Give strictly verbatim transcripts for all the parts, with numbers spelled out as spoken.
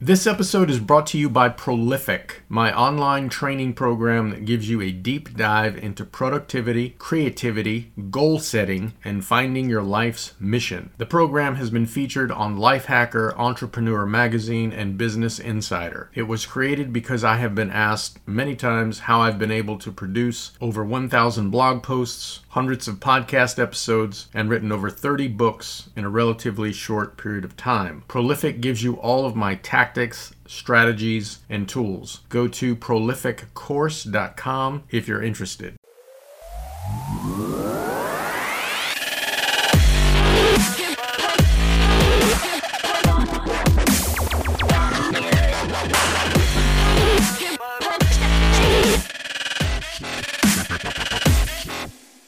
This episode is brought to you by Prolific, my online training program that gives you a deep dive into productivity, creativity, goal setting, and finding your life's mission. The program has been featured on Lifehacker, Entrepreneur Magazine, and Business Insider. It was created because I have been asked many times how I've been able to produce over one thousand blog posts, hundreds of podcast episodes, and written over thirty books in a relatively short period of time. Prolific gives you all of my tactics, Tactics, strategies, and tools. Go to prolific course dot com if you're interested.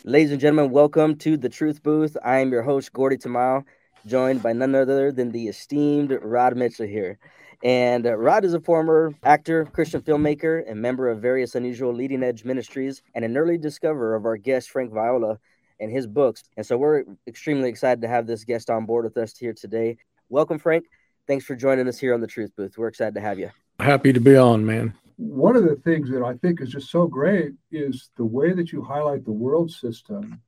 Ladies and gentlemen, welcome to the Truth Booth. I am your host, Gordy Tamayo, joined by none other than the esteemed Rod Mitchell here. And uh, Rod is a former actor, Christian filmmaker, and member of various unusual leading edge ministries, and an early discoverer of our guest, Frank Viola, and his books. And so we're extremely excited to have this guest on board with us here today. Welcome, Frank. Thanks for joining us here on the Truth Booth. We're excited to have you. Happy to be on, man. One of the things that I think is just so great is the way that you highlight the world system,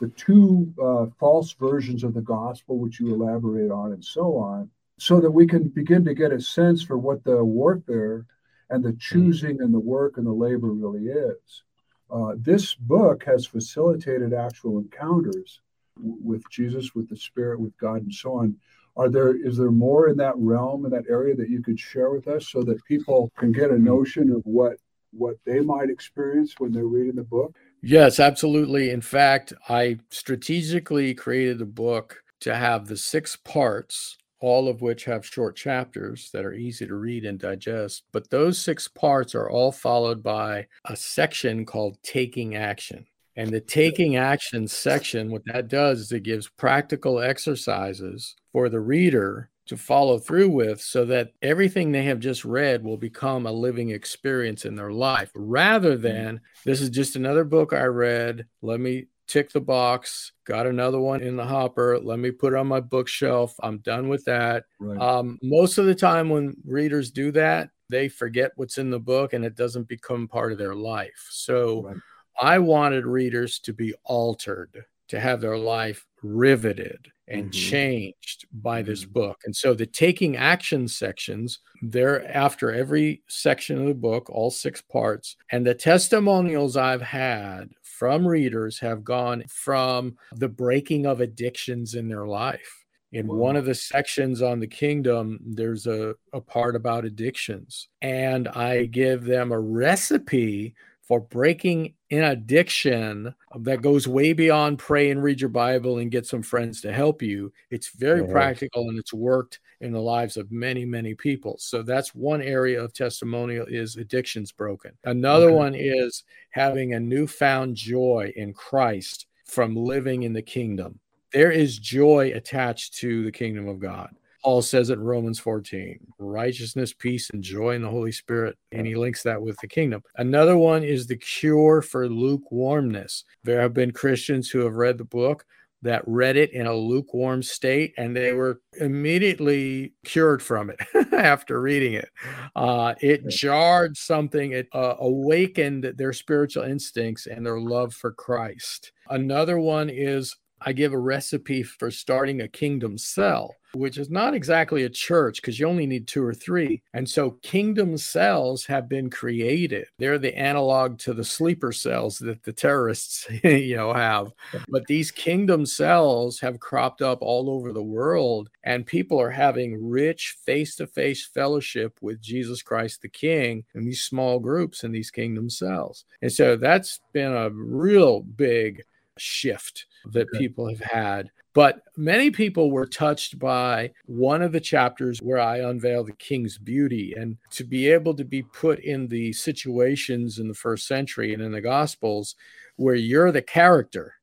the two uh, false versions of the gospel, which you elaborate on and so on, so that we can begin to get a sense for what the warfare and the choosing and the work and the labor really is. Uh, this book has facilitated actual encounters w- with Jesus, with the Spirit, with God, and so on. Are there, is there more in that realm, in that area that you could share with us so that people can get a notion of what, what they might experience when they're reading the book? Yes, absolutely. In fact, I strategically created a book to have the six parts, all of which have short chapters that are easy to read and digest. But those six parts are all followed by a section called Taking Action. And the Taking Action section, what that does is it gives practical exercises for the reader to follow through with so that everything they have just read will become a living experience in their life, rather than this is just another book I read. Let me tick the box. Got another one in the hopper. Let me put it on my bookshelf. I'm done with that. Right. Um, most of the time when readers do that, they forget what's in the book and it doesn't become part of their life. So right. I wanted readers to be altered, to have their life riveted and mm-hmm. changed by this book. And so the Taking Action sections, they're after every section of the book, all six parts. And the testimonials I've had from readers have gone from the breaking of addictions in their life. In wow. one of the sections on the kingdom, there's a, a part about addictions. And I give them a recipe for breaking an addiction that goes way beyond pray and read your Bible and get some friends to help you. It's very yeah. practical, and it's worked in the lives of many, many people. So that's one area of testimonial is addictions broken. Another okay. one is having a newfound joy in Christ from living in the kingdom. There is joy attached to the kingdom of God. Paul says it in Romans fourteen, righteousness, peace, and joy in the Holy Spirit. And he links that with the kingdom. Another one is the cure for lukewarmness. There have been Christians who have read the book that read it in a lukewarm state, and they were immediately cured from it after reading it. Uh, it jarred something. It uh, awakened their spiritual instincts and their love for Christ. Another one is I give a recipe for starting a kingdom cell, which is not exactly a church because you only need two or three. And so kingdom cells have been created. They're the analog to the sleeper cells that the terrorists, you know, have. But these kingdom cells have cropped up all over the world, and people are having rich face-to-face fellowship with Jesus Christ the King in these small groups in these kingdom cells. And so that's been a real big shift that people have had. But many people were touched by one of the chapters where I unveil the king's beauty, and to be able to be put in the situations in the first century and in the Gospels where you're the character.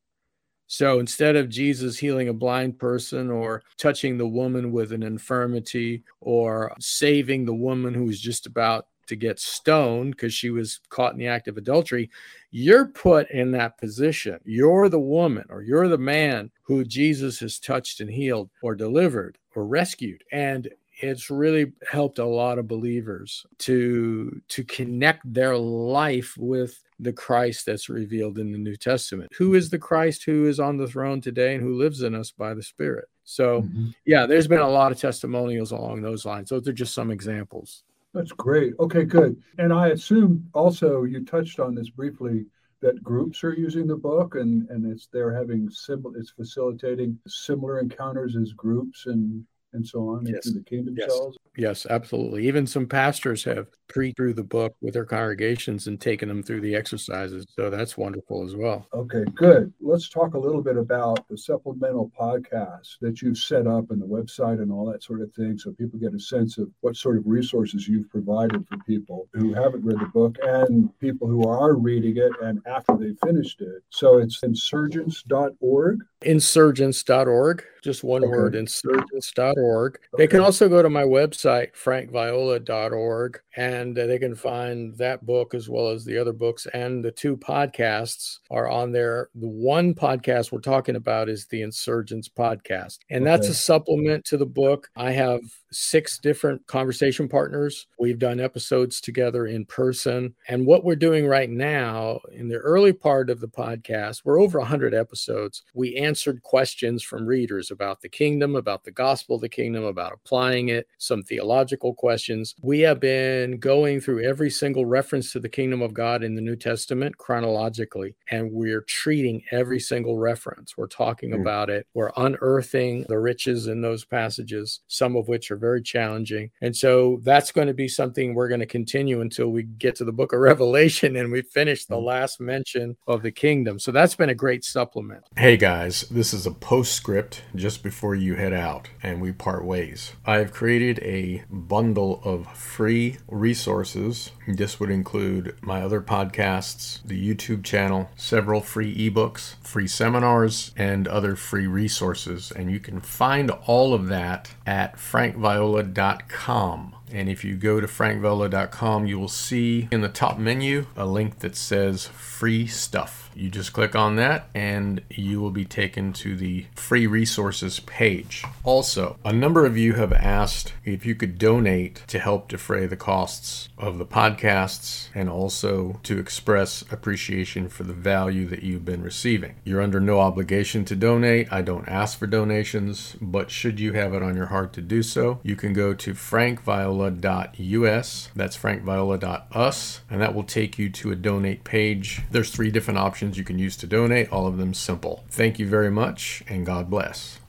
So instead of Jesus healing a blind person or touching the woman with an infirmity or saving the woman who was just about to get stoned because she was caught in the act of adultery, you're put in that position. You're the woman or you're the man who Jesus has touched and healed or delivered or rescued. And it's really helped a lot of believers to to connect their life with the Christ that's revealed in the New Testament. Who is the Christ who is on the throne today and who lives in us by the Spirit? So, mm-hmm. yeah, there's been a lot of testimonials along those lines. Those are just some examples. That's great. Okay, good. And I assume also you touched on this briefly, that groups are using the book, and, and it's they're having sim- it's facilitating similar encounters as groups and and so on yes. in the kingdom yes. cells. Yes, absolutely. Even some pastors have preached through the book with their congregations and taken them through the exercises. So that's wonderful as well. Okay, good. Let's talk a little bit about the supplemental podcast that you've set up and the website and all that sort of thing, so people get a sense of what sort of resources you've provided for people who haven't read the book and people who are reading it and after they've finished it. So it's insurgence dot org. insurgence dot org. Just one okay. word, insurgence dot org. Okay. They can also go to my website, frank viola dot org, and they can find that book as well as the other books. And the two podcasts are on there. The one podcast we're talking about is the Insurgence podcast, and okay. that's a supplement to the book. I have six different conversation partners. We've done episodes together in person. And what we're doing right now in the early part of the podcast, we're over one hundred episodes. We answered questions from readers about the kingdom, about the gospel of the kingdom, about applying it, some theological questions. We have been going through every single reference to the kingdom of God in the New Testament chronologically, and we're treating every single reference. We're talking mm. about it. We're unearthing the riches in those passages, some of which are very challenging. And so that's going to be something we're going to continue until we get to the book of Revelation and we finish the last mention of the kingdom. So that's been a great supplement. Hey guys, this is a postscript just before you head out and we part ways. I've created a bundle of free resources. This would include my other podcasts, the YouTube channel, several free ebooks, free seminars, and other free resources. And you can find all of that at frank viola dot com. And if you go to frank viola dot com, you will see in the top menu a link that says free stuff. You just click on that and you will be taken to the free resources page. Also, a number of you have asked if you could donate to help defray the costs of the podcasts and also to express appreciation for the value that you've been receiving. You're under no obligation to donate. I don't ask for donations, but should you have it on your heart to do so, you can go to frank viola dot u s. That's frank viola dot u s, and that will take you to a donate page. There's three different options you can use to donate, all of them simple. Thank you very much, and God bless.